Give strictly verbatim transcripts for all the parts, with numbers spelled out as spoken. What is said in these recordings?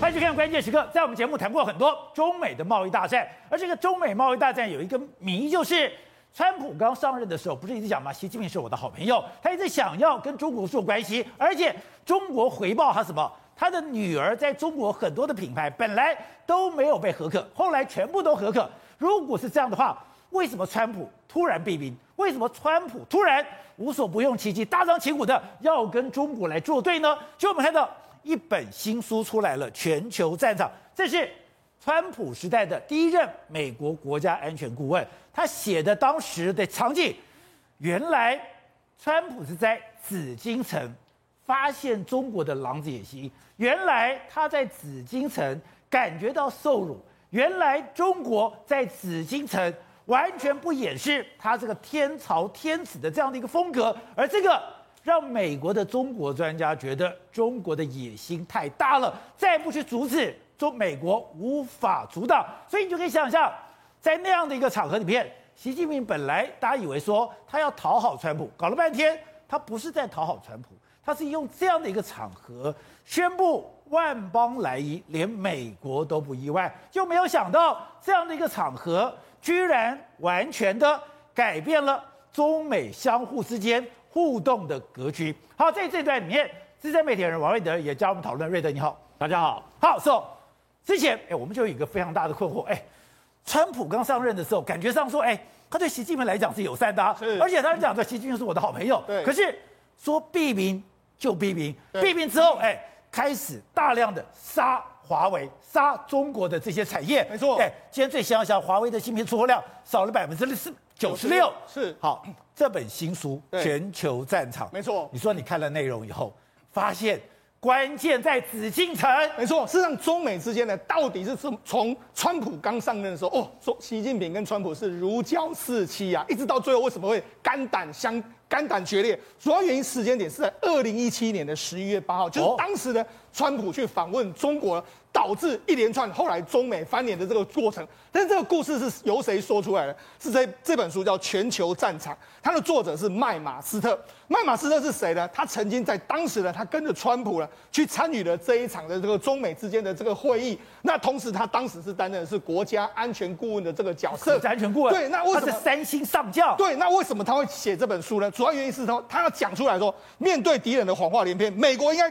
欢迎去看关键时刻，在我们节目谈过很多中美的贸易大战，而这个中美贸易大战有一个谜，就是川普刚上任的时候，不是一直讲吗？习近平是我的好朋友，他一直想要跟中国做关系，而且中国回报他什么？他的女儿在中国很多的品牌本来都没有被核可，后来全部都核可。如果是这样的话，为什么川普突然避兵？为什么川普突然无所不用其极、大张旗鼓的要跟中国来作对呢？所以我们看到一本新书出来了，《全球战场》，这是川普时代的第一任美国国家安全顾问，他写的当时的场景，原来川普是在紫禁城发现中国的狼子野心，原来他在紫禁城感觉到受辱，原来中国在紫禁城完全不掩饰他这个天朝天子的这样的一个风格，而这个让美国的中国专家觉得中国的野心太大了，再不去阻止，中美国无法阻挡。所以你就可以想象，在那样的一个场合里面，习近平本来大家以为说他要讨好川普，搞了半天他不是在讨好川普，他是用这样的一个场合宣布万邦来夷，连美国都不意外。就没有想到这样的一个场合居然完全的改变了中美相互之间互动的格局。好，在这段里面，资深媒体人王瑞德也加入我们讨论。瑞德，你好。大家好。好，so之前，哎，我们就有一个非常大的困惑，哎，川普刚上任的时候，感觉上说，哎，他对习近平来讲是友善的、啊，而且他讲说习近平是我的好朋友，对。可是说避兵就避兵，避兵之后，哎，开始大量的杀华为、杀中国的这些产业，没错。哎，今天最想想，华为的芯片出货量少了百分之九十六，是。好，这本新书《全球战场》，没错。你说你看了内容以后，发现关键在紫禁城，没错。事实上，中美之间呢，到底是从川普刚上任的时候，哦，说习近平跟川普是如胶似漆啊，一直到最后为什么会肝胆相肝胆决裂？主要原因时间点是在二零一七年的十一月八号，就是当时呢，川普去访问中国，导致一连串后来中美翻脸的这个过程。但是这个故事是由谁说出来的？是这这本书叫《全球战场》，它的作者是麦马斯特。麦马斯特是谁呢？他曾经在当时呢，他跟着川普呢去参与了这一场的这个中美之间的这个会议。那同时，他当时是担任的是国家安全顾问的这个角色。安全顾问。对，那为什么他是三星上将？对，那为什么他会写这本书呢？主要原因是他他要讲出来说，面对敌人的谎话连篇，美国应该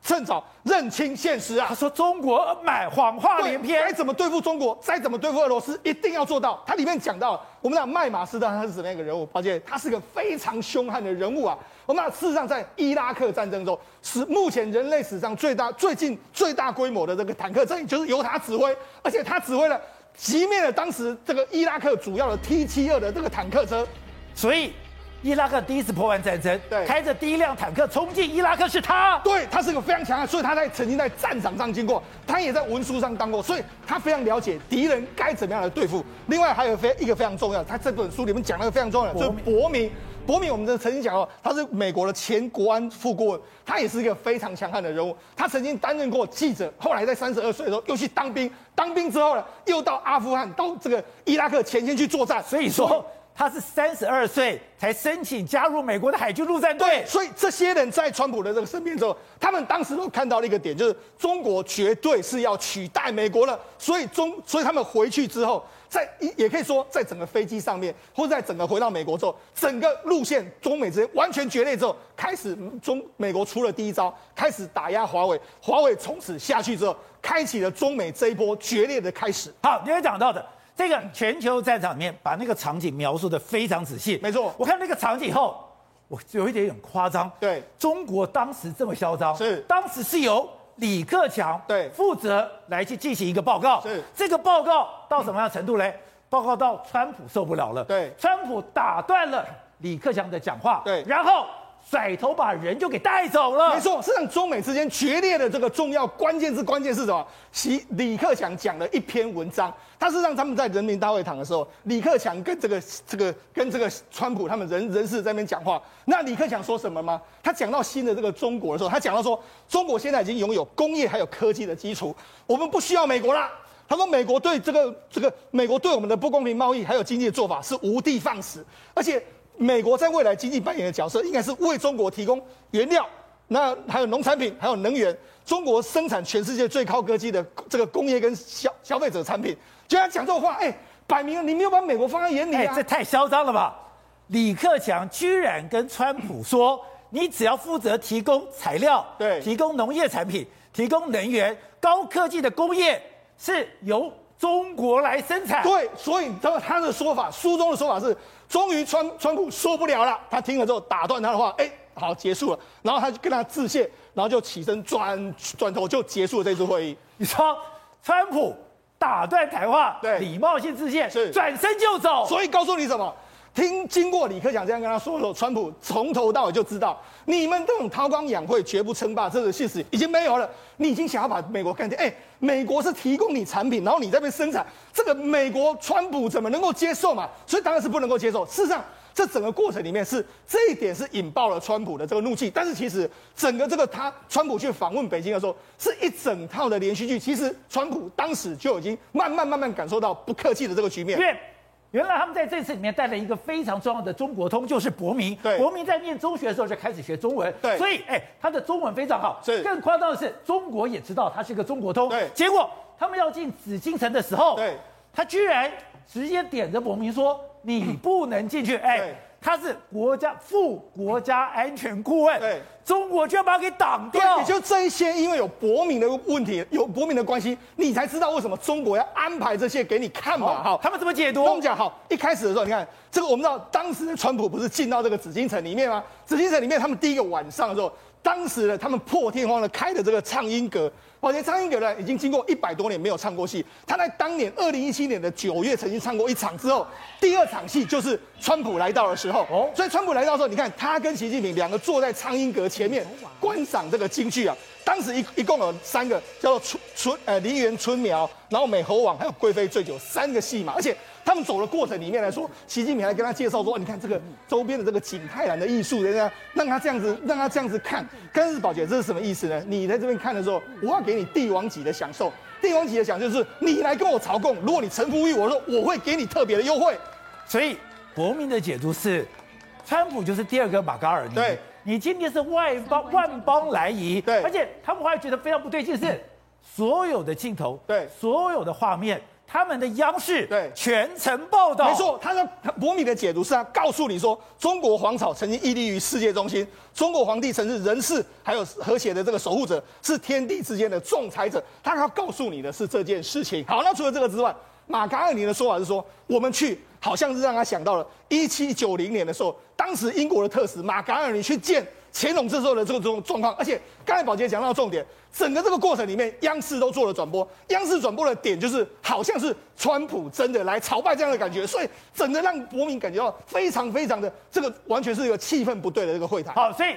趁早认清现实啊！他说中国买谎话连篇，该怎么对付中国，再怎么对付俄罗斯，一定要做到。他里面讲到，我们讲麦马斯特他是怎么样一个人物？抱歉，他是个非常凶悍的人物啊！我们讲事实上在伊拉克战争中，是目前人类史上最大、最近最大规模的这个坦克战役，就是由他指挥，而且他指挥了击灭了当时这个伊拉克主要的 T 七十二 的这个坦克车，所以伊拉克第一次波湾战争，对，开着第一辆坦克冲进伊拉克是他，对，他是个非常强悍，所以他在曾经在战场上经过，他也在文书上当过，所以他非常了解敌人该怎么样来对付。另外还有非一个非常重要，他这本书里面讲了一个非常重要的，就是伯明。伯明我们曾经讲过，他是美国的前国安副顾问，他也是一个非常强悍的人物。他曾经担任过记者，后来在三十二岁的时候又去当兵，当兵之后呢，又到阿富汗、到这个伊拉克前线去作战。所以说，他是三十二岁才申请加入美国的海军陆战队，所以这些人在川普的这个身边之后，他们当时都看到了一个点，就是中国绝对是要取代美国了。所以中，所以他们回去之后，在也可以说，在整个飞机上面，或者在整个回到美国之后，整个路线中美之间完全决裂之后，开始中美国出了第一招，开始打压华为，华为从此下去之后，开启了中美这一波决裂的开始。好，你也讲到的。这个全球战场里面，把那个场景描述的非常仔细。没错，我看那个场景以后，我有一点点夸张。对，中国当时这么嚣张，是当时是由李克强对负责来去进行一个报告。是，这个报告到什么样的程度呢？嗯、报告到川普受不了了。对，川普打断了李克强的讲话。对，然后甩头把人就给带走了。没错，事实上中美之间决裂的这个重要关键是关键是什么？习李克强讲了一篇文章，他是让他们在人民大会堂的时候，李克强跟这个这个跟这个川普他们人人士在那边讲话。那李克强说什么吗？他讲到新的这个中国的时候，他讲到说，中国现在已经拥有工业还有科技的基础，我们不需要美国啦。他说：“美国对这个这个美国对我们的不公平贸易还有经济的做法是无的放矢，而且美国在未来经济扮演的角色，应该是为中国提供原料，那还有农产品，还有能源。中国生产全世界最高科技的这个工业跟消消费者产品，居然讲这种话，哎、欸，摆明了你没有把美国放在眼里啊！欸、这太嚣张了吧！李克强居然跟川普说，你只要负责提供材料，对，提供农业产品，提供能源，高科技的工业是由中国来生产。对，所以他他的说法，书中的说法是，终于川川普说不了了，他听了之后打断他的话，哎、欸，好，结束了，然后他就跟他致谢。然后就起身转转头就结束了这次会议。你说川普打断谈话，对，礼貌性致谢，转身就走。所以告诉你什么？听经过李克强这样跟他说的时候，川普从头到尾就知道，你们这种韬光养晦、绝不称霸，这个事实已经没有了。你已经想要把美国干掉，哎、欸，美国是提供你产品，然后你在那边生产，这个美国川普怎么能够接受嘛？所以当然是不能够接受。事实上，这整个过程里面是这一点是引爆了川普的这个怒气，但是其实整个这个他川普去访问北京的时候，是一整套的连续剧。其实川普当时就已经慢慢慢慢感受到不客气的这个局面。因为原来他们在这次里面带了一个非常重要的中国通，就是国民。国民在念中学的时候就开始学中文，对，所以哎、欸，他的中文非常好。更夸张的是，中国也知道他是一个中国通。对，结果他们要进紫禁城的时候，对，他居然直接点着国民说，你不能进去，哎、欸，他是国家副国家安全顾问，对，中国居然把他给挡掉。也就这一些，因为有博民的问题，有博民的关系，你才知道为什么中国要安排这些给你看嘛。好，他们怎么解读？我们讲好，一开始的时候，你看这个，我们知道当时川普不是进到这个紫禁城里面吗？紫禁城里面，他们第一个晚上的时候，当时呢，他们破天荒的开的这个唱音阁。我觉得唱音阁呢，已经经过一百多年没有唱过戏。他在当年二零一七年的九月曾经唱过一场之后，第二场戏就是川普来到的时候。哦，所以川普来到的时候，你看他跟习近平两个坐在唱音阁前面观赏这个京剧啊。当时一一共有三个叫做春春呃梨园春苗，然后美猴王还有贵妃醉酒三个戏嘛，而且他们走的过程里面来说，习近平还跟他介绍说，你看这个周边的这个景泰蓝的艺术，人家让他这样子，让他这样子看。但是宝姐，这是什么意思呢？你在这边看的时候，我要给你帝王级的享受，帝王级的享受就是你来跟我朝贡，如果你臣服于我，说我会给你特别的优惠。所以国民的解读是，川普就是第二个马戛尔尼。对，你今天是万邦万邦来仪。对，而且他们还觉得非常不对劲是，嗯、所有的镜头，对，所有的画面。他们的央视对全程报道，没错。他的博米的解读是他告诉你说，中国皇朝曾经屹立于世界中心，中国皇帝曾是人世还有和谐的这个守护者，是天地之间的仲裁者。他要告诉你的是这件事情。好，那除了这个之外，马戛尔尼的说法是说，我们去好像是让他想到了一七九零年的时候，当时英国的特使马戛尔尼去见乾隆这时候的这个状况。而且刚才宝杰讲到重点，整个这个过程里面，央视都做了转播。央视转播的点就是，好像是川普真的来朝拜这样的感觉，所以整个让国民感觉到非常非常的这个，完全是一个气氛不对的这个会谈。好，所以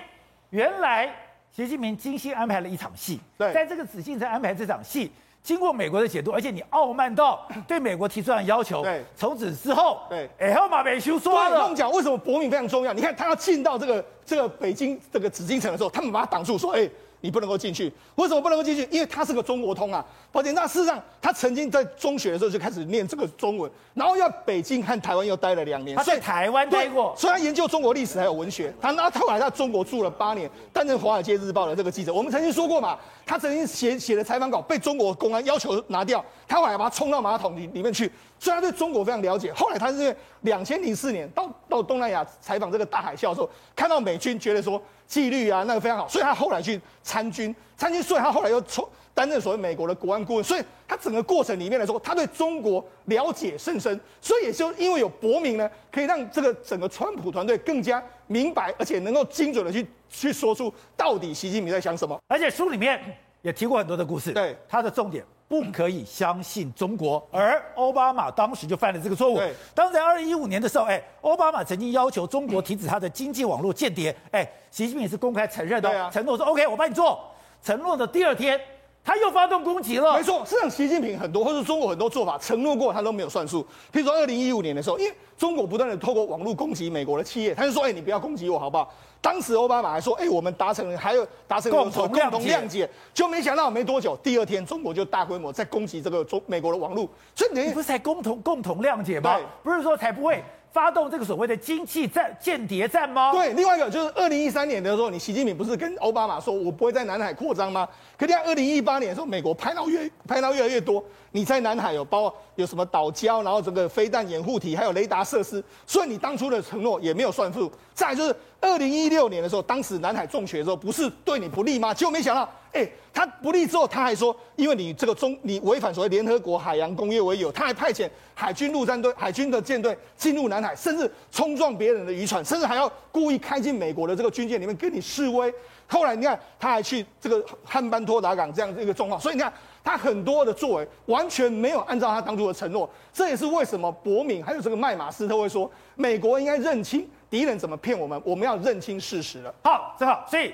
原来习近平精心安排了一场戏，在这个紫禁城安排这场戏，经过美国的解读，而且你傲慢到对美国提出了要求。对，从此之后，对，哎，后马北修说了。对，我们讲为什么博民非常重要？你看他要进到这个这个北京这个紫禁城的时候，他们把他挡住，说，哎。你不能够进去，为什么不能够进去？因为他是个中国通啊，而且那事实上他曾经在中学的时候就开始念这个中文，然后要北京和台湾又待了两年，他在台湾待过，所以他研究中国历史还有文学。他那后来在中国住了八年，担任《华尔街日报》的这个记者。我们曾经说过嘛，他曾经写写的采访稿被中国公安要求拿掉，他后来把它冲到马桶里里面去，所以他对中国非常了解。后来他是因为两千零四年到到东南亚采访这个大海啸的时候，看到美军觉得说。纪律啊，那个非常好，所以他后来去参军，参军，所以他后来又从担任所谓美国的国安顾问，所以他整个过程里面来说，他对中国了解甚深，所以也就因为有博民呢，可以让这个整个川普团队更加明白，而且能够精准的去去说出到底习近平在想什么。而且书里面也提过很多的故事，对，他的重点不可以相信中国，而奥巴马当时就犯了这个错误。对，当时在二零一五年的时候，哎，奥巴马曾经要求中国停止他的经济网络间谍，哎。习近平是公开承认的，啊、承诺说 OK， 我帮你做。承诺的第二天，他又发动攻击了。没错，事实上，习近平很多或是中国很多做法，承诺过他都没有算数。譬如说，二零一五年的时候，因为中国不断的透过网络攻击美国的企业，他就说：“哎、欸，你不要攻击我，好不好？”当时奥巴马还说，哎、欸，我们达成了，还有达成了共同谅解，就没想到没多久，第二天中国就大规模在攻击这个中美国的网络，所以 你, 你不是才共同共同谅解吗？不是说才不会发动这个所谓的经济战、间谍战吗？对，另外一个就是二零一三年的时候，你习近平不是跟奥巴马说，我不会在南海扩张吗？可你看二零一八年的时候，美国拍到越拍到越来越多，你在南海有包括有什么岛礁，然后整个飞弹掩护体，还有雷达设施，所以你当初的承诺也没有算数。再来就是二零一六年的时候，当时南海中学的时候，不是对你不利吗？结果没想到，哎、欸，他不利之后，他还说，因为你这个中你违反所谓联合国海洋公约为由，他还派遣海军陆战队、海军的舰队进入南海，甚至冲撞别人的渔船，甚至还要故意开进美国的这个军舰里面跟你示威。后来你看，他还去这个汉班托达港这样的一个状况，所以你看他很多的作为完全没有按照他当初的承诺，这也是为什么博敏还有这个麦马斯特会说，美国应该认清敌人怎么骗我们，我们要认清事实了。好，正好，所以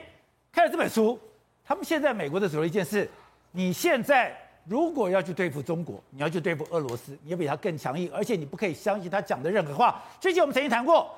看了这本书，他们现在美国的主要意见是：你现在如果要去对付中国，你要去对付俄罗斯，你要比他更强硬，而且你不可以相信他讲的任何话。之前我们曾经谈过，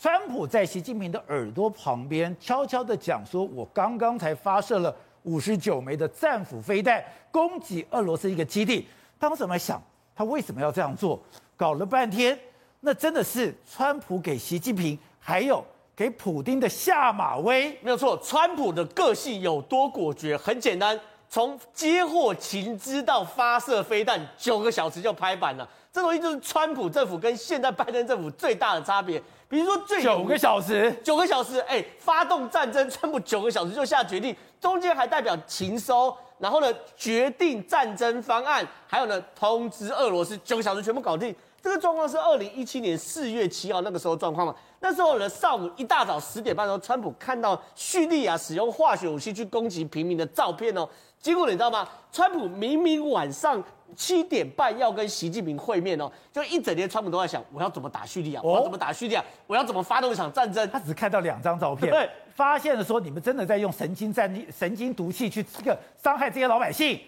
川普在习近平的耳朵旁边悄悄地讲说：“我刚刚才发射了五十九枚的战斧飞弹，攻击俄罗斯一个基地。”当时我们想，他为什么要这样做？搞了半天。那真的是川普给习近平，还有给普丁的下马威，没有错。川普的个性有多果决？很简单，从接获情资到发射飞弹，九个小时就拍板了。这东西就是川普政府跟现在拜登政府最大的差别。比如说最九个小时，九个小时，哎、欸，发动战争，川普九个小时就下决定，中间还代表情收，然后呢决定战争方案，还有呢通知俄罗斯，九个小时全部搞定。这个状况是二零一七年四月七号那个时候状况嘛？那时候呢，上午一大早十点半的时候，川普看到叙利亚使用化学武器去攻击平民的照片哦。结果你知道吗？川普明明晚上七点半要跟习近平会面哦，就一整天川普都在想，我要怎么打叙利亚，我要怎么打叙利亚，我要怎么发动一场战争。他只看到两张照片，对，发现了说你们真的在用神经战、神经毒气去这个伤害这些老百姓。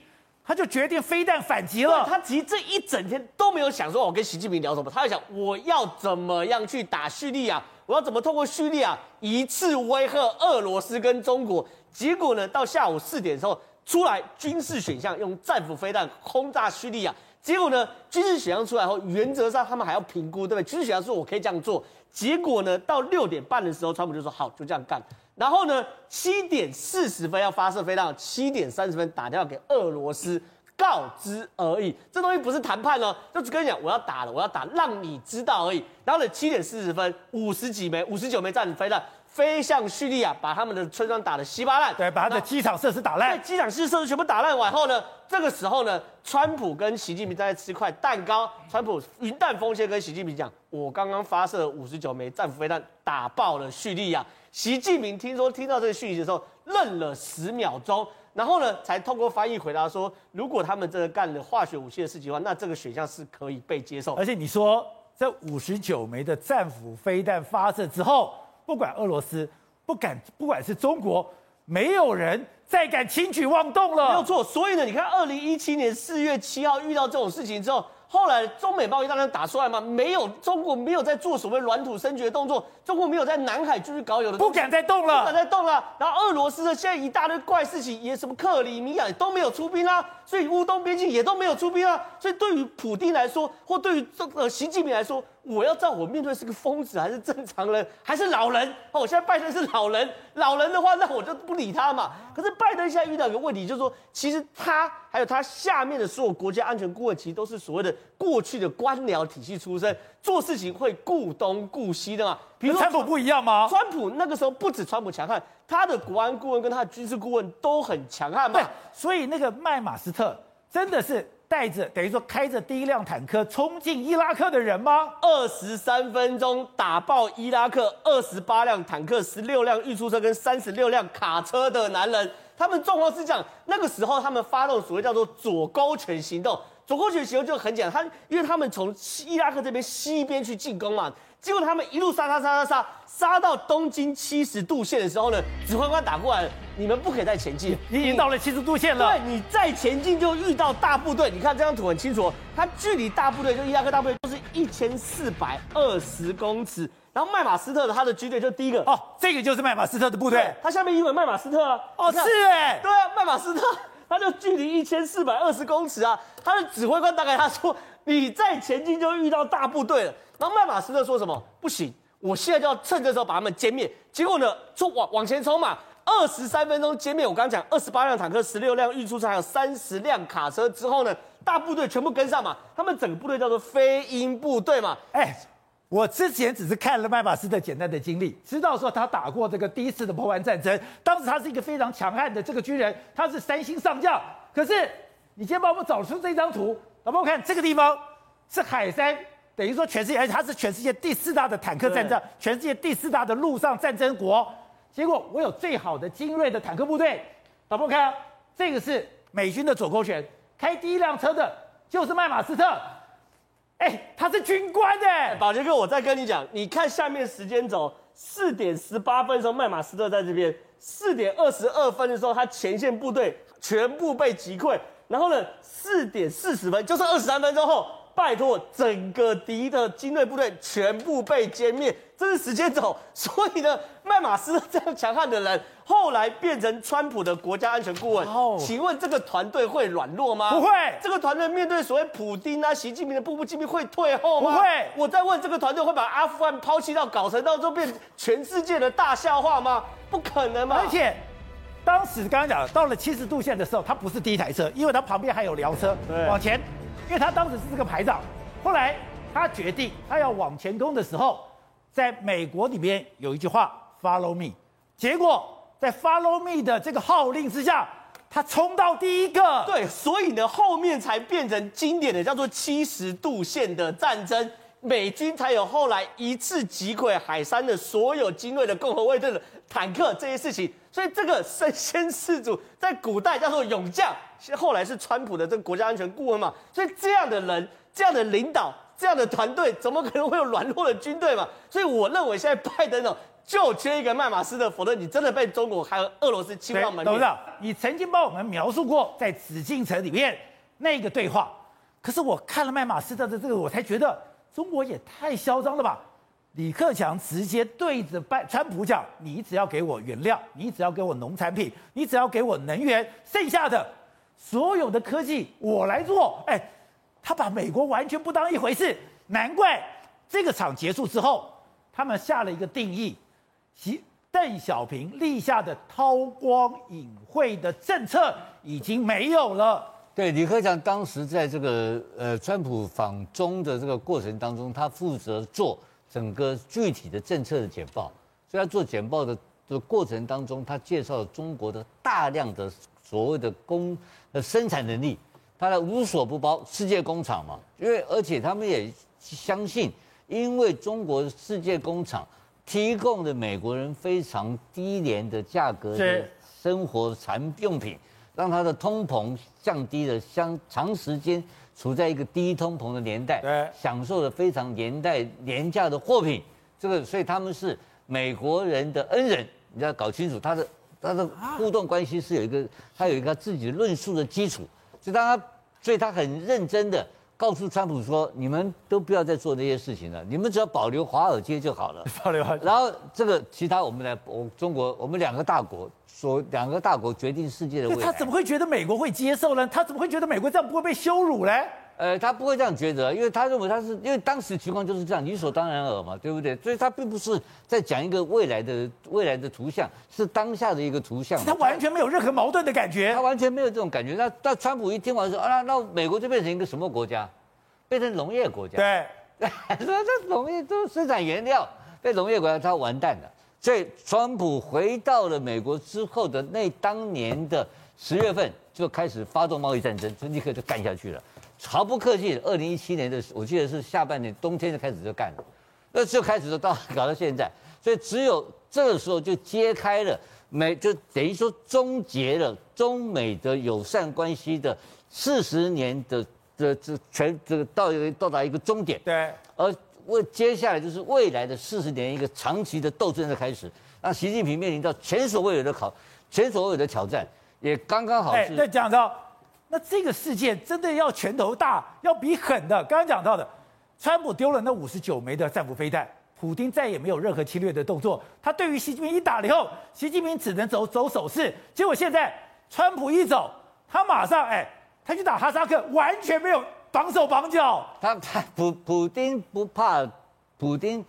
他就决定飞弹反击了。他其实这一整天都没有想说我跟习近平聊什么，他就想我要怎么样去打叙利亚，我要怎么透过叙利亚一次威吓俄罗斯跟中国。结果呢，到下午四点的时候出来军事选项，用战斧飞弹轰炸叙利亚。结果呢，军事选项出来后，原则上他们还要评估，对不对？军事选项说我可以这样做。结果呢，到六点半的时候，川普就说好，就这样干。然后呢，七点四十分要发射飞弹，七点三十分打电话给俄罗斯告知而已。这东西不是谈判哦，就只跟你讲我要打了，我要打，让你知道而已。然后呢，七点四十分，五十几枚、五十九枚战斧飞弹飞向叙利亚，把他们的村庄打得稀巴烂，对，把他的机场设施打烂，对，机场设施全部打烂。然后呢，这个时候呢，川普跟习近平在吃块蛋糕。川普云淡风轻跟习近平讲：“我刚刚发射五十九枚战斧飞弹，打爆了叙利亚。”习近平听说听到这个讯息的时候，愣了十秒钟，然后呢，才透过翻译回答说：“如果他们真的干了化学武器的事情的话，那这个选项是可以被接受。”而且你说这五十九枚的战斧飞弹发射之后，不管俄罗斯，不敢，不管是中国，没有人再敢轻举妄动了。没有错，所以呢，你看二零一七年四月七号遇到这种事情之后，后来中美贸易大战打出来嘛，没有中国没有在做所谓软土生绝的动作，中国没有在南海继续搞有的，不敢再动了，不敢再动了。然后俄罗斯呢，现在一大堆怪事情，也什么克里米亚也都没有出兵啦、啊，所以乌东边境也都没有出兵啦、啊。所以对于普丁来说，或对于呃习近平来说，我要知道我面对是个疯子还是正常人还是老人哦，我现在拜登是老人，老人的话那我就不理他嘛。可是拜登现在遇到一个问题，就是说其实他还有他下面的所有国家安全顾问，其实都是所谓的过去的官僚体系出身，做事情会顾东顾西的嘛。比如川普不一样吗？川普那个时候不止川普强悍，他的国安顾问跟他的军事顾问都很强悍嘛。对，所以那个麦马斯特真的是带着等于说开着第一辆坦克冲进伊拉克的人吗？二十三分钟打爆伊拉克二十八辆坦克、十六辆运输车跟三十六辆卡车的男人，他们状况是这样。那个时候他们发动所谓叫做左勾拳行动，左勾拳行动就很简单，他因为他们从伊拉克这边西边去进攻嘛，结果他们一路杀杀杀杀杀，杀到东经七十度线的时候呢，指挥官打过来了。你们不可以再前进，你已经到了七十度线了。对，你再前进就遇到大部队。你看这张图很清楚，它距离大部队就伊拉克大部队就是一千四百二十公尺。然后麦马斯特的他的军队就第一个哦，这个就是麦马斯特的部队，他下面因为麦马斯特啊，哦是哎，对啊，麦马斯特他就距离一千四百二十公尺啊，他的指挥官大概他说你再前进就遇到大部队了，然后麦马斯特说什么不行，我现在就要趁这时候把他们歼灭，结果呢冲往往前冲嘛。二十三分钟歼灭，我刚讲二十八辆坦克、十六辆运输车，还有三十辆卡车之后呢，大部队全部跟上嘛。他们整个部队叫做飞鹰部队嘛。哎、欸，我之前只是看了麦马斯特简单的经历，知道说他打过这个第一次的波湾战争，当时他是一个非常强悍的这个军人，他是三星上将。可是你先帮我们找出这张图，老婆我看这个地方是海山。等于说全世界，而且它是全世界第四大的坦克战争，全世界第四大的陆上战争国。结果我有最好的精锐的坦克部队，老婆看、啊，这个是美军的左勾拳，开第一辆车的就是麦马斯特，哎、欸，他是军官哎、欸，宝杰哥，我再跟你讲，你看下面时间轴，四点十八分的时候麦马斯特在这边，四点二十二分的时候他前线部队全部被击溃，然后呢，四点四十分，就是二十三分钟后。拜托，整个敌的精锐部队全部被歼灭，这是时间轴。所以呢，麦马斯特这样强悍的人，后来变成川普的国家安全顾问。Oh. 请问这个团队会软弱吗？不会。这个团队面对所谓普丁啊、习近平的步步进逼会退后吗？不会。我在问这个团队会把阿富汗抛弃到搞成到最后变全世界的大笑话吗？不可能嘛。而且。当时刚刚讲到了七十度线的时候，他不是第一台车，因为他旁边还有僚车往前，因为他当时是这个排长。后来他决定他要往前攻的时候，在美国里面有一句话 "Follow me"， 结果在 "Follow me" 的这个号令之下。他冲到第一个，对，所以呢，后面才变成经典的叫做七十度线的战争，美军才有后来一次击溃海山的所有精锐的共和卫队的坦克这些事情。所以这个身先士卒，在古代叫做勇将，后来是川普的这个国家安全顾问嘛。所以这样的人、这样的领导、这样的团队，怎么可能会有软弱的军队嘛？所以我认为现在拜登哦。就缺一个麦马斯特，否则你真的被中国还有俄罗斯侵到门面。董事长，你曾经帮我们描述过在紫禁城里面那个对话，可是我看了麦马斯特的这个，我才觉得中国也太嚣张了吧！李克强直接对着拜川普讲：“你只要给我原料，你只要给我农产品，你只要给我能源，剩下的所有的科技我来做。”哎，他把美国完全不当一回事，难怪这个场结束之后，他们下了一个定义。习邓小平立下的韬光养晦的政策已经没有了。对，李克强当时在这个呃川普访中的这个过程当中，他负责做整个具体的政策的简报。所以他做简报的的过程当中，他介绍了中国的大量的所谓的工呃生产能力，他的无所不包，世界工厂嘛。因为而且他们也相信，因为中国世界工厂。提供的美国人非常低廉的价格的生活产用品，让他的通膨降低了，相长时间处在一个低通膨的年代，享受了非常年代廉价的货品。这个，所以他们是美国人的恩人，你要搞清楚他的他的互动关系是有一个，他有一个自己论述的基础。所以他，所以他很认真的。告诉川普说：“你们都不要再做那些事情了，你们只要保留华尔街就好了。保留华尔街。然后这个其他我们来，我中国我们两个大国，所两个大国决定世界的未来。他怎么会觉得美国会接受呢？他怎么会觉得美国这样不会被羞辱呢？呃，他不会这样觉得，因为他认为他是因为当时情况就是这样，理所当然尔嘛，对不对？所以他并不是在讲一个未来的未来的图像，是当下的一个图像。他完全没有任何矛盾的感觉，他完全没有这种感觉。那那川普一听完说啊，那美国就变成一个什么国家？”变成农业国家，对，说这农业都生产原料，被农业国家他完蛋了。所以川普回到了美国之后的那当年的十月份就开始发动贸易战争，就立刻就干下去了，毫不客气。二零一七年的我记得是下半年冬天就开始就干了，那就开始就到搞到现在。所以只有这个时候就揭开了美，就等于说终结了中美的友善关系的四十年的。这这全这个到到达一个终点，对，而未接下来就是未来的四十年一个长期的斗争的开始，让习近平面临到前所未有的考前所未有的挑战，也刚刚好是。哎，讲到，那这个世界真的要拳头大，要比狠的。刚刚讲到的，川普丢了那五十九枚的战斧飞弹，普丁再也没有任何侵略的动作。他对于习近平一打了以后，习近平只能走走手势。结果现在川普一走，他马上哎，他去打哈萨克，完全没有绑手绑脚。他他普普丁不怕，普丁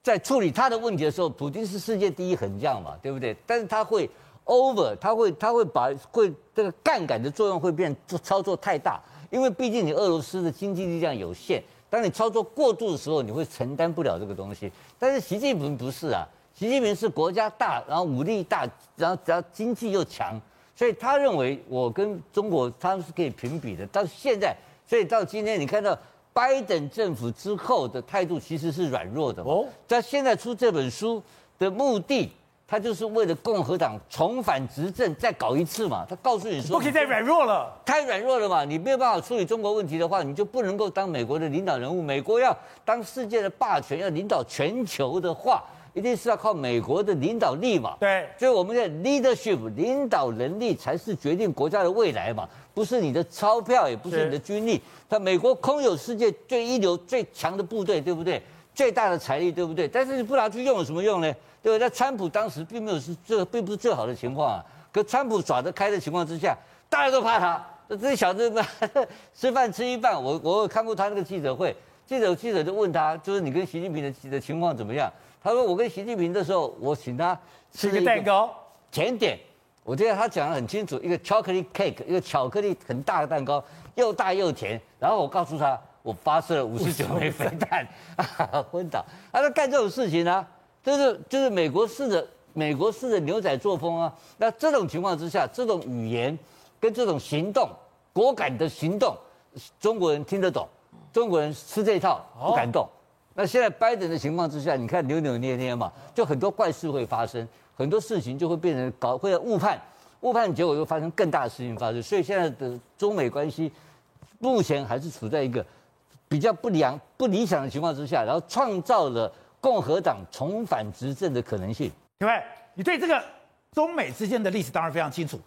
在处理他的问题的时候，普丁是世界第一狠将嘛，对不对？但是他会 over， 他会他会把会这个杠杆的作用会变操作太大。因为毕竟你俄罗斯的经济力量有限，当你操作过度的时候，你会承担不了这个东西。但是习近平不是啊，习近平是国家大，然后武力大，然后只要经济又强，所以他认为我跟中国他们是可以评比的。到现在，所以到今天你看到拜登政府之后的态度其实是软弱的。哦，他现在出这本书的目的，他就是为了共和党重返执政再搞一次嘛，他告诉你说不可以再软弱了，太软弱了嘛，你没有办法处理中国问题的话，你就不能够当美国的领导人物。美国要当世界的霸权，要领导全球的话，一定是要靠美国的领导力嘛。对，所以我们的 leadership 领导能力才是决定国家的未来嘛，不是你的钞票，也不是你的军力。他美国空有世界最一流最强的部队，对不对？最大的财力，对不对？但是你不拿去用有什么用呢？对不对？那川普当时并没有是最，并不是最好的情况啊。可川普耍得开的情况之下，大家都怕他。这小子吃饭吃一半，我我有看过他那个记者会，记者记者就问他，就是你跟习近平的的情况怎么样？他说我跟习近平的时候，我请他吃一个蛋糕甜点，我觉得他讲得很清楚，一个 chocolate cake， 一个巧克力很大的蛋糕，又大又甜。然后我告诉他，我发射了五十九枚飞弹，昏倒。他说干这种事情啊，就是就是美国式的美国式的牛仔作风啊。那这种情况之下，这种语言跟这种行动，果敢的行动，中国人听得懂，中国人吃这一套不敢动。哦，那现在拜登的情况之下，你看扭扭捏捏嘛，就很多怪事会发生，很多事情就会变成搞会误判，误判结果就发生更大的事情发生。所以现在的中美关系目前还是处在一个比较不良、不理想的情况之下，然后创造了共和党重返执政的可能性。另外，你对这个中美之间的历史当然非常清楚，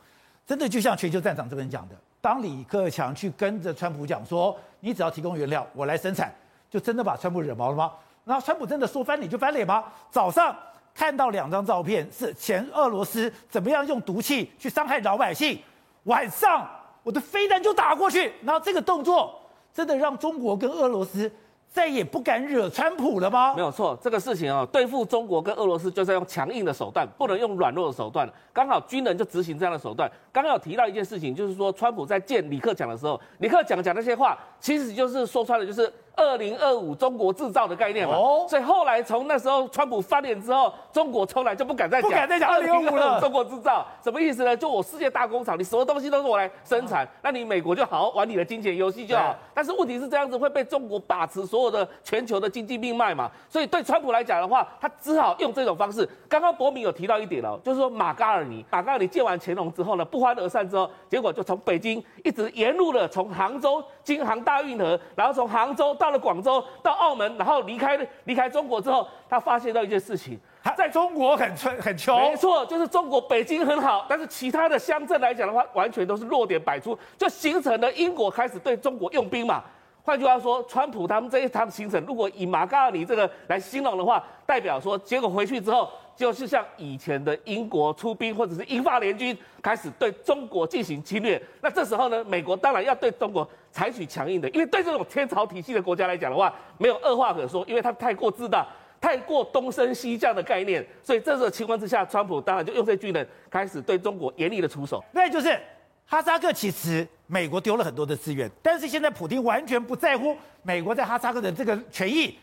真的就像全球战场这边讲的，当李克强去跟着川普讲说，你只要提供原料，我来生产，就真的把川普惹毛了吗？然后川普真的说翻脸就翻脸吗？早上看到两张照片，是前俄罗斯怎么样用毒气去伤害老百姓，晚上我的飞弹就打过去，然后这个动作。真的让中国跟俄罗斯再也不敢惹川普了吗？没有错，这个事情啊，对付中国跟俄罗斯就是要用强硬的手段，不能用软弱的手段。刚好军人就执行这样的手段。刚刚有提到一件事情，就是说川普在见李克强的时候，李克强讲那些话，其实就是说穿了就是二零二五中国制造的概念嘛。哦，所以后来从那时候川普翻脸之后，中国从来就不敢再讲不敢再讲二零二五了。中国制造什么意思呢？就我世界大工厂，你什么东西都是我来生产，啊，那你美国就好好玩你的金钱游戏就好。但是问题是这样子会被中国把持所有的全球的经济命脉嘛。所以对川普来讲的话，他只好用这种方式。刚刚博明有提到一点哦，就是说马嘎尔尼，马嘎尔尼见完乾隆之后呢，不欢而散之后，结果就从北京一直沿路的从杭州京杭大运河，然后从杭州到。到了广州，到澳门，然后离开离开中国之后，他发现到一件事情，在中国很很穷，没错，就是中国北京很好，但是其他的乡镇来讲的话，完全都是弱点百出，就形成了英国开始对中国用兵嘛。换句话说，川普他们这一趟行程，如果以马嘎尔尼这个来形容的话，代表说，结果回去之后，就是像以前的英国出兵，或者是英法联军开始对中国进行侵略。那这时候呢，美国当然要对中国采取强硬的，因为对这种天朝体系的国家来讲的话，没有二话可说，因为它太过自大。太过东升西降的概念，所以这种情况之下，川普当然就用这军人开始对中国严厉的出手。那就是哈萨克，其实美国丢了很多的资源，但是现在普丁完全不在乎美国在哈萨克的这个权益，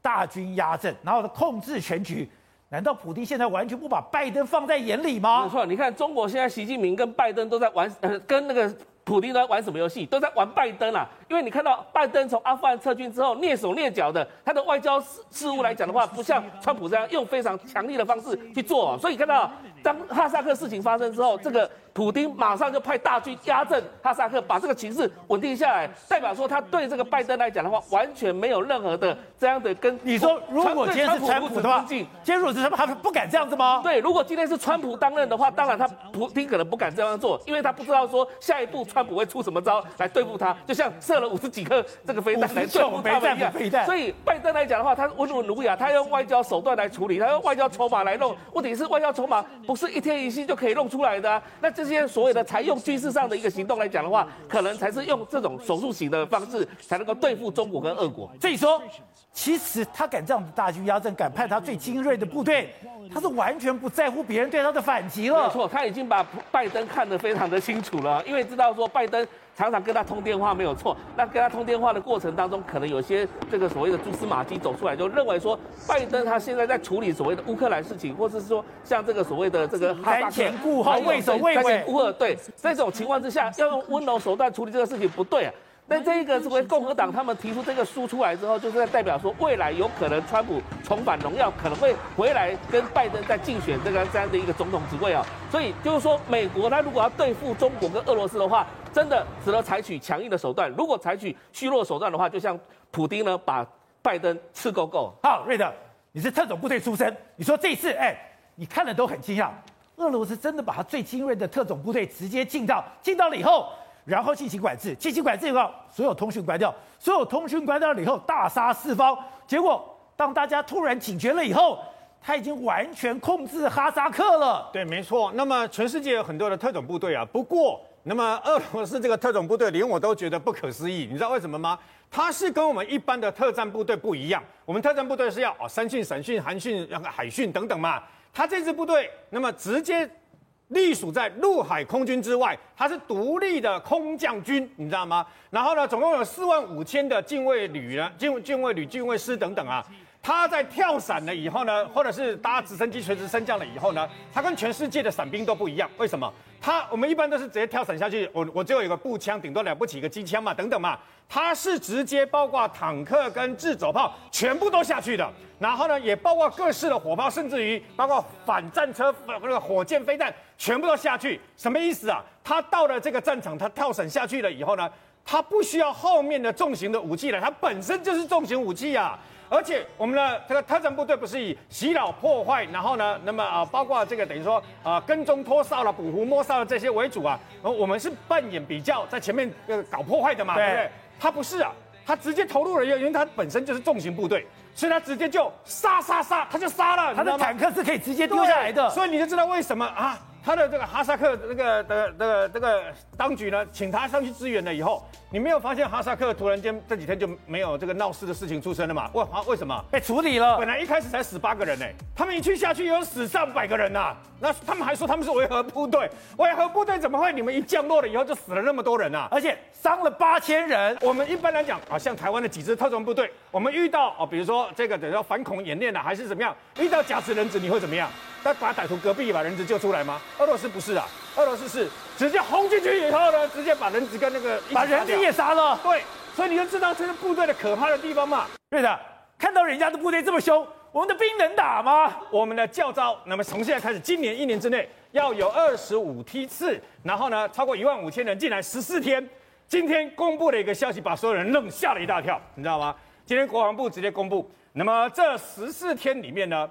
大军压阵，然后控制全局。难道普丁现在完全不把拜登放在眼里吗？没错，你看中国现在习近平跟拜登都在玩，呃、跟那个。普丁都在玩什么游戏？都在玩拜登啊！因为你看到拜登从阿富汗撤军之后，蹑手蹑脚的，他的外交事务来讲的话，不像川普这样用非常强力的方式去做，啊。所以看到当哈萨克事情发生之后，这个。普丁马上就派大军压阵哈萨克，把这个情势稳定下来，代表说他对这个拜登来讲的话，完全没有任何的这样的跟你说，如果今天是川普的话，今天如果是川普，他不敢这样子吗？对，如果今天是川普当任的话，当然他普丁可能不敢这样做，因为他不知道说下一步川普会出什么招来对付他，就像射了五十几颗这个飞弹来对付他们一样。所以拜登来讲的话，他温文儒雅，他用外交手段来处理，他用外交筹码来弄。问题是外交筹码不是一天一夕就可以弄出来的、啊，那这些所谓的采用军事上的一个行动来讲的话，可能才是用这种手术型的方式才能够对付中国跟俄国。所以说，其实他敢这样的大军压阵，敢派他最精锐的部队，他是完全不在乎别人对他的反击了。没错，他已经把拜登看得非常的清楚了，因为知道说拜登常常跟他通电话没有错，那跟他通电话的过程当中，可能有些这个所谓的蛛丝马迹走出来，就认为说拜登他现在在处理所谓的乌克兰事情，或是说像这个所谓的这个哈萨克瞻前顾后、畏首畏尾、瞻前顾后，对这种情况之下，要用温柔手段处理这个事情不对啊。那这一个所谓共和党他们提出这个书出来之后，就是在代表说未来有可能川普重返荣耀，可能会回来跟拜登在竞选这个这样的一个总统职位啊、哦。所以就是说，美国他如果要对付中国跟俄罗斯的话，真的只能采取强硬的手段。如果采取虚弱手段的话，就像普丁呢把拜登吃够够。好，瑞德，你是特种部队出身，你说这一次，哎，你看了都很惊讶，俄罗斯真的把他最精锐的特种部队直接进到，进到了以后。然后进行管制，进行管制以后，所有通讯关掉，所有通讯关掉了以后，大杀四方。结果，当大家突然警觉了以后，他已经完全控制哈萨克了。对，没错。那么，全世界有很多的特种部队啊，不过，那么俄罗斯这个特种部队，连我都觉得不可思议。你知道为什么吗？它是跟我们一般的特战部队不一样。我们特战部队是要哦，山训、伞训、韩训、海训等等嘛。它这支部队，那么直接。隶属在陆海空军之外，它是独立的空降军，你知道吗？然后呢，总共有四万五千的近卫旅呢、近近卫旅、近卫师等等啊。他在跳伞了以后呢，或者是搭直升机垂直升降了以后呢，他跟全世界的伞兵都不一样。为什么？他我们一般都是直接跳伞下去，我我只有一个步枪，顶多了不起一个机枪嘛，等等嘛。他是直接包括坦克跟自走炮全部都下去的，然后呢也包括各式的火炮，甚至于包括反战车、那个火箭、飞弹，全部都下去。什么意思啊？他到了这个战场，他跳伞下去了以后呢，他不需要后面的重型的武器了，他本身就是重型武器啊。而且我们的这个特战部队不是以袭扰、破坏，然后呢，那么啊，包括这个等于说啊，跟踪、拖哨了、捕狐、摸哨了这些为主啊。我们是扮演比较在前面呃搞破坏的嘛，对不对？他不是啊，他直接投入了，因为他本身就是重型部队，所以他直接就杀杀杀，他就杀了。他的坦克是可以直接丢下来的，所以你就知道为什么啊。他的这个哈萨克那个的的这个当局呢，请他上去支援了以后，你没有发现哈萨克突然间这几天就没有这个闹事的事情出生了嘛？为为什么被处理了？本来一开始才死八个人呢、欸，他们一去下去有死上百个人呐、啊。那他们还说他们是维和部队，维和部队怎么会你们一降落了以后就死了那么多人啊？而且伤了八千人。我们一般来讲啊，像台湾的几支特种部队，我们遇到哦，比如说这个等于说反恐演练啊，还是怎么样，遇到挟持人质你会怎么样？那把歹徒隔壁把人质救出来吗？俄罗斯不是啊，俄罗斯是直接轰进去以后呢，直接把人质跟那个把人质也杀了。对，所以你就知道这是部队的可怕的地方嘛。对的，看到人家的部队这么凶，我们的兵能打吗？我们的教招，那么从现在开始，今年一年之内要有二十五梯次，然后呢，超过一万五千人进来，十四天。今天公布了一个消息，把所有人愣吓了一大跳，你知道吗？今天国防部直接公布，那么这十四天里面呢？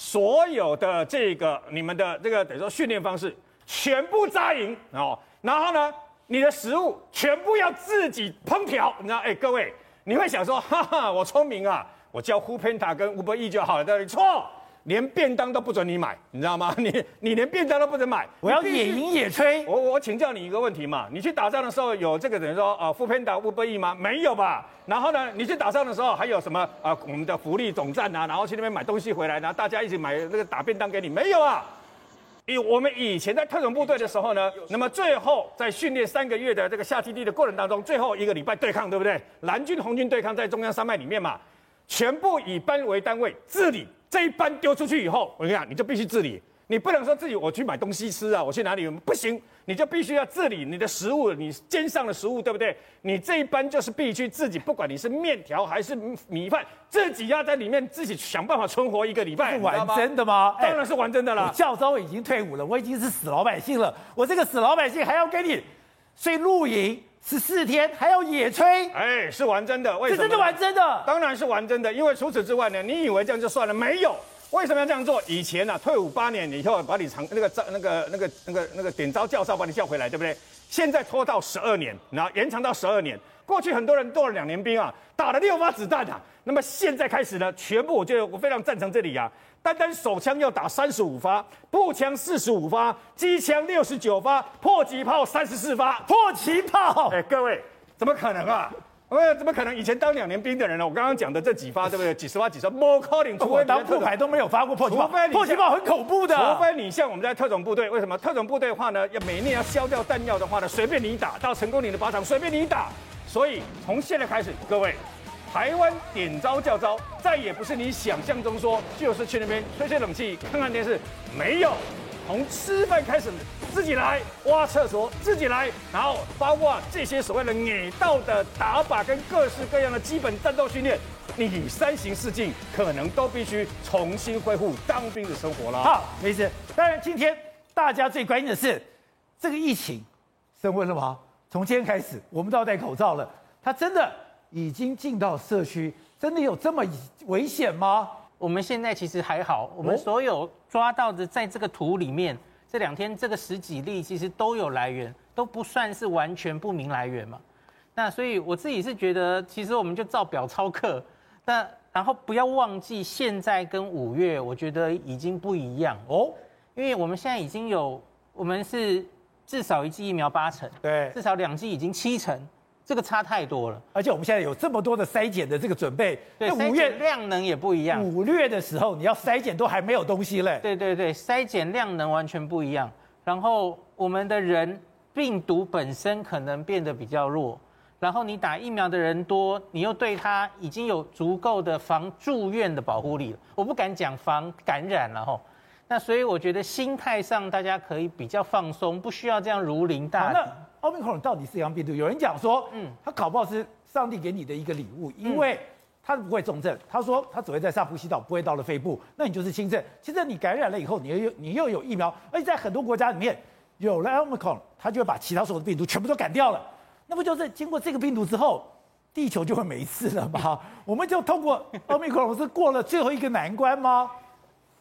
所有的这个你们的这个等于说训练方式全部扎营哦，然后呢，你的食物全部要自己烹调，你知道？哎，各位，你会想说，哈哈，我聪明啊，我叫 Foodpanda 跟 Uber Eats 就好了，但你错，连便当都不准你买，你知道吗？你你连便当都不准买，我要野营野炊。我我请教你一个问题嘛，你去打仗的时候有这个等于说啊 Foodpanda、Uber Eats 吗？没有吧？然后呢，你去打仗的时候还有什么啊、呃？我们的福利总站啊，然后去那边买东西回来，然后大家一起买那个打便当给你，没有啊？我们以前在特种部队的时候呢，那么最后在训练三个月的这个下基地的过程当中，最后一个礼拜对抗，对不对？蓝军红军对抗在中央山脉里面嘛，全部以班为单位治理，这一班丢出去以后，我跟你讲，你就必须治理，你不能说自己我去买东西吃啊，我去哪里不行。你就必须要自理你的食物，你肩上的食物，对不对？你这一班就是必须自己，不管你是面条还是米饭，自己要在里面自己想办法存活一个礼拜。是玩真的吗？当然是玩真的啦！欸、教召已经退伍了，我已经是死老百姓了，我这个死老百姓还要跟你，所以露营。十四天还要野炊，哎，是玩真的，为什么？是真的玩真的，当然是玩真的。因为除此之外呢，你以为这样就算了？没有，为什么要这样做？以前呢、啊，退伍八年以后，把你长那个那个那个那个那个点招教召把你叫回来，对不对？现在拖到十二年，然后延长到十二年。过去很多人做了两年兵啊，打了六发子弹啊。那么现在开始呢，全部我觉得我非常赞成这里啊。单单手枪要打三十五发，步枪四十五发，机枪六十九发，迫击炮三十四发。迫击炮，哎、欸，各位，怎么可能啊？呃，怎么可能？以前当两年兵的人呢、啊？我刚刚讲的这几发，对不对？几十发、几十发，没可能。我当副排都没有发过迫击炮，迫击炮很恐怖的。除非你像我们在特种部队，为什么特种部队的话呢？要每年要消掉弹药的话呢，随便你打，到成功岭的靶场随便你打。所以从现在开始，各位，台湾点招教召再也不是你想象中说就是去那边吹吹冷气、看看电视，没有。从吃饭开始，自己来挖厕所，自己来，然后包括这些所谓的野道的打靶跟各式各样的基本战斗训练，你三行四境可能都必须重新恢复当兵的生活了。好，梅医师，当然今天大家最关心的是这个疫情升温了吗？从今天开始，我们都要戴口罩了。它真的已经进到社区，真的有这么危险吗？我们现在其实还好，我们所有抓到的在这个图里面，这两天这个十几例其实都有来源，都不算是完全不明来源嘛。那所以我自己是觉得，其实我们就照表操课。那然后不要忘记，现在跟五月我觉得已经不一样哦，因为我们现在已经有，我们是至少一剂疫苗八成，对，至少两剂已经七成。这个差太多了，而且我们现在有这么多的筛检的这个准备，对，五月量能也不一样。五月的时候，你要筛检都还没有东西嘞。对对对，筛检量能完全不一样。然后我们的人病毒本身可能变得比较弱，然后你打疫苗的人多，你又对他已经有足够的防住院的保护力了。我不敢讲防感染了吼。那所以我觉得心态上大家可以比较放松，不需要这样如临大敌。Omicron 到底是一样病毒？有人讲说，嗯，他搞不好是上帝给你的一个礼物，因为他不会重症。他说他只会在上呼吸道，不会到了肺部，那你就是轻症。轻症你感染了以后，你又你又有疫苗，而且在很多国家里面有了 Omicron， 他就会把其他所有的病毒全部都赶掉了。那不就是经过这个病毒之后，地球就会没事了吗？我们就通过 Omicron 是过了最后一个难关吗？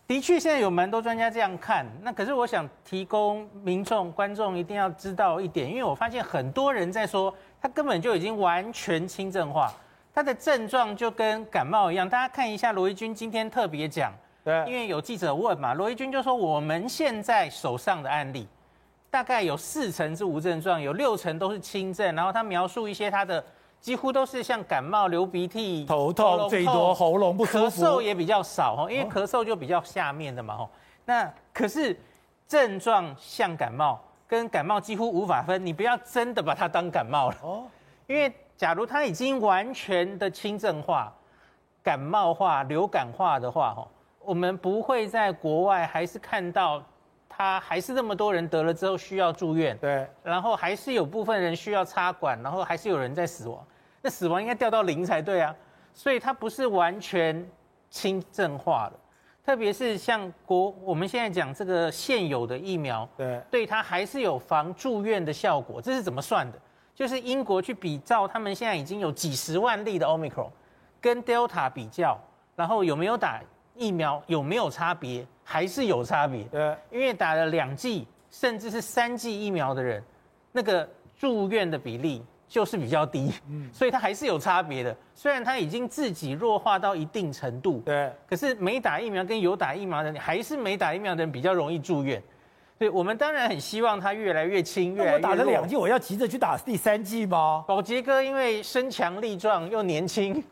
的确，现在有蛮多专家这样看。那可是我想提供民众、观众一定要知道一点，因为我发现很多人在说，他根本就已经完全轻症化，他的症状就跟感冒一样。大家看一下罗一钧今天特别讲，对，因为有记者问嘛，罗一钧就说我们现在手上的案例，大概有四成是无症状，有六成都是轻症。然后他描述一些他的，几乎都是像感冒、流鼻涕、头痛最多，喉咙不舒服，咳嗽也比较少，因为咳嗽就比较下面的嘛。那可是症状像感冒，跟感冒几乎无法分，你不要真的把它当感冒了。哦，因为假如它已经完全的轻症化、感冒化、流感化的话，我们不会在国外还是看到他还是那么多人得了之后需要住院，对，然后还是有部分人需要插管，然后还是有人在死亡，那死亡应该掉到零才对啊，所以它不是完全轻症化的，特别是像国我们现在讲这个现有的疫苗，对，对它还是有防住院的效果，这是怎么算的？就是英国去比照他们现在已经有几十万例的 Omicron 跟 Delta 比较，然后有没有打疫苗有没有差别？还是有差别，因为打了两剂甚至是三剂疫苗的人，那个住院的比例就是比较低，嗯，所以它还是有差别的。虽然它已经自己弱化到一定程度，对，可是没打疫苗跟有打疫苗的人，还是没打疫苗的人比较容易住院。所以我们当然很希望它越来越轻，越来越弱。我打了两剂，我要急着去打第三剂吗？宝杰哥因为身强力壮又年轻，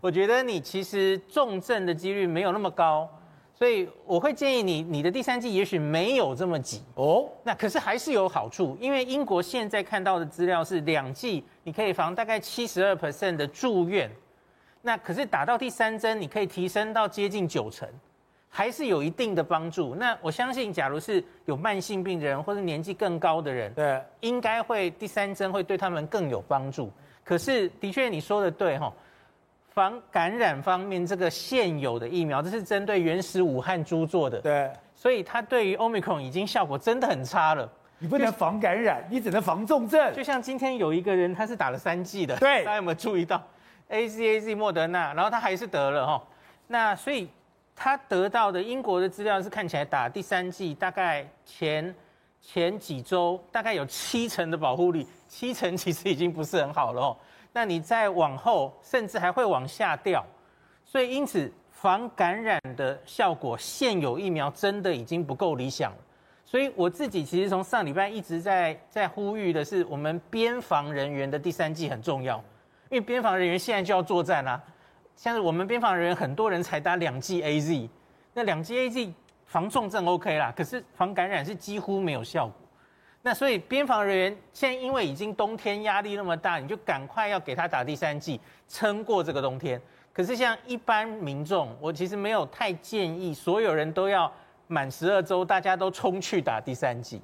我觉得你其实重症的几率没有那么高。所以我会建议你，你的第三剂也许没有这么急哦，那可是还是有好处，因为英国现在看到的资料是两剂你可以防大概 百分之七十二 的住院，那可是打到第三针你可以提升到接近九成，还是有一定的帮助。那我相信，假如是有慢性病的人或是年纪更高的人，对，应该会第三针会对他们更有帮助。可是，的确你说的对哈，防感染方面这个现有的疫苗，这是针对原始武汉株做的，对，所以它对于 Omicron 已经效果真的很差了。你不能防感染，你只能防重症。就像今天有一个人，他是打了三剂的，对，大家有没有注意到 ？A Z、A Z、莫德纳，然后他还是得了哈。那所以。他得到的英国的资料是，看起来打第三剂大概前前几周大概有七成的保护力，七成其实已经不是很好了哦。那你再往后，甚至还会往下掉，所以因此防感染的效果，现有疫苗真的已经不够理想了。所以我自己其实从上礼拜一直在在呼吁的是，我们边防人员的第三剂很重要，因为边防人员现在就要作战啦、啊。像是我们边防人员，很多人才打两剂 A Z， 那两剂 A Z 防重症 OK 啦，可是防感染是几乎没有效果。那所以边防人员现在因为已经冬天压力那么大，你就赶快要给他打第三剂，撑过这个冬天。可是像一般民众，我其实没有太建议所有人都要满十二周，大家都冲去打第三剂。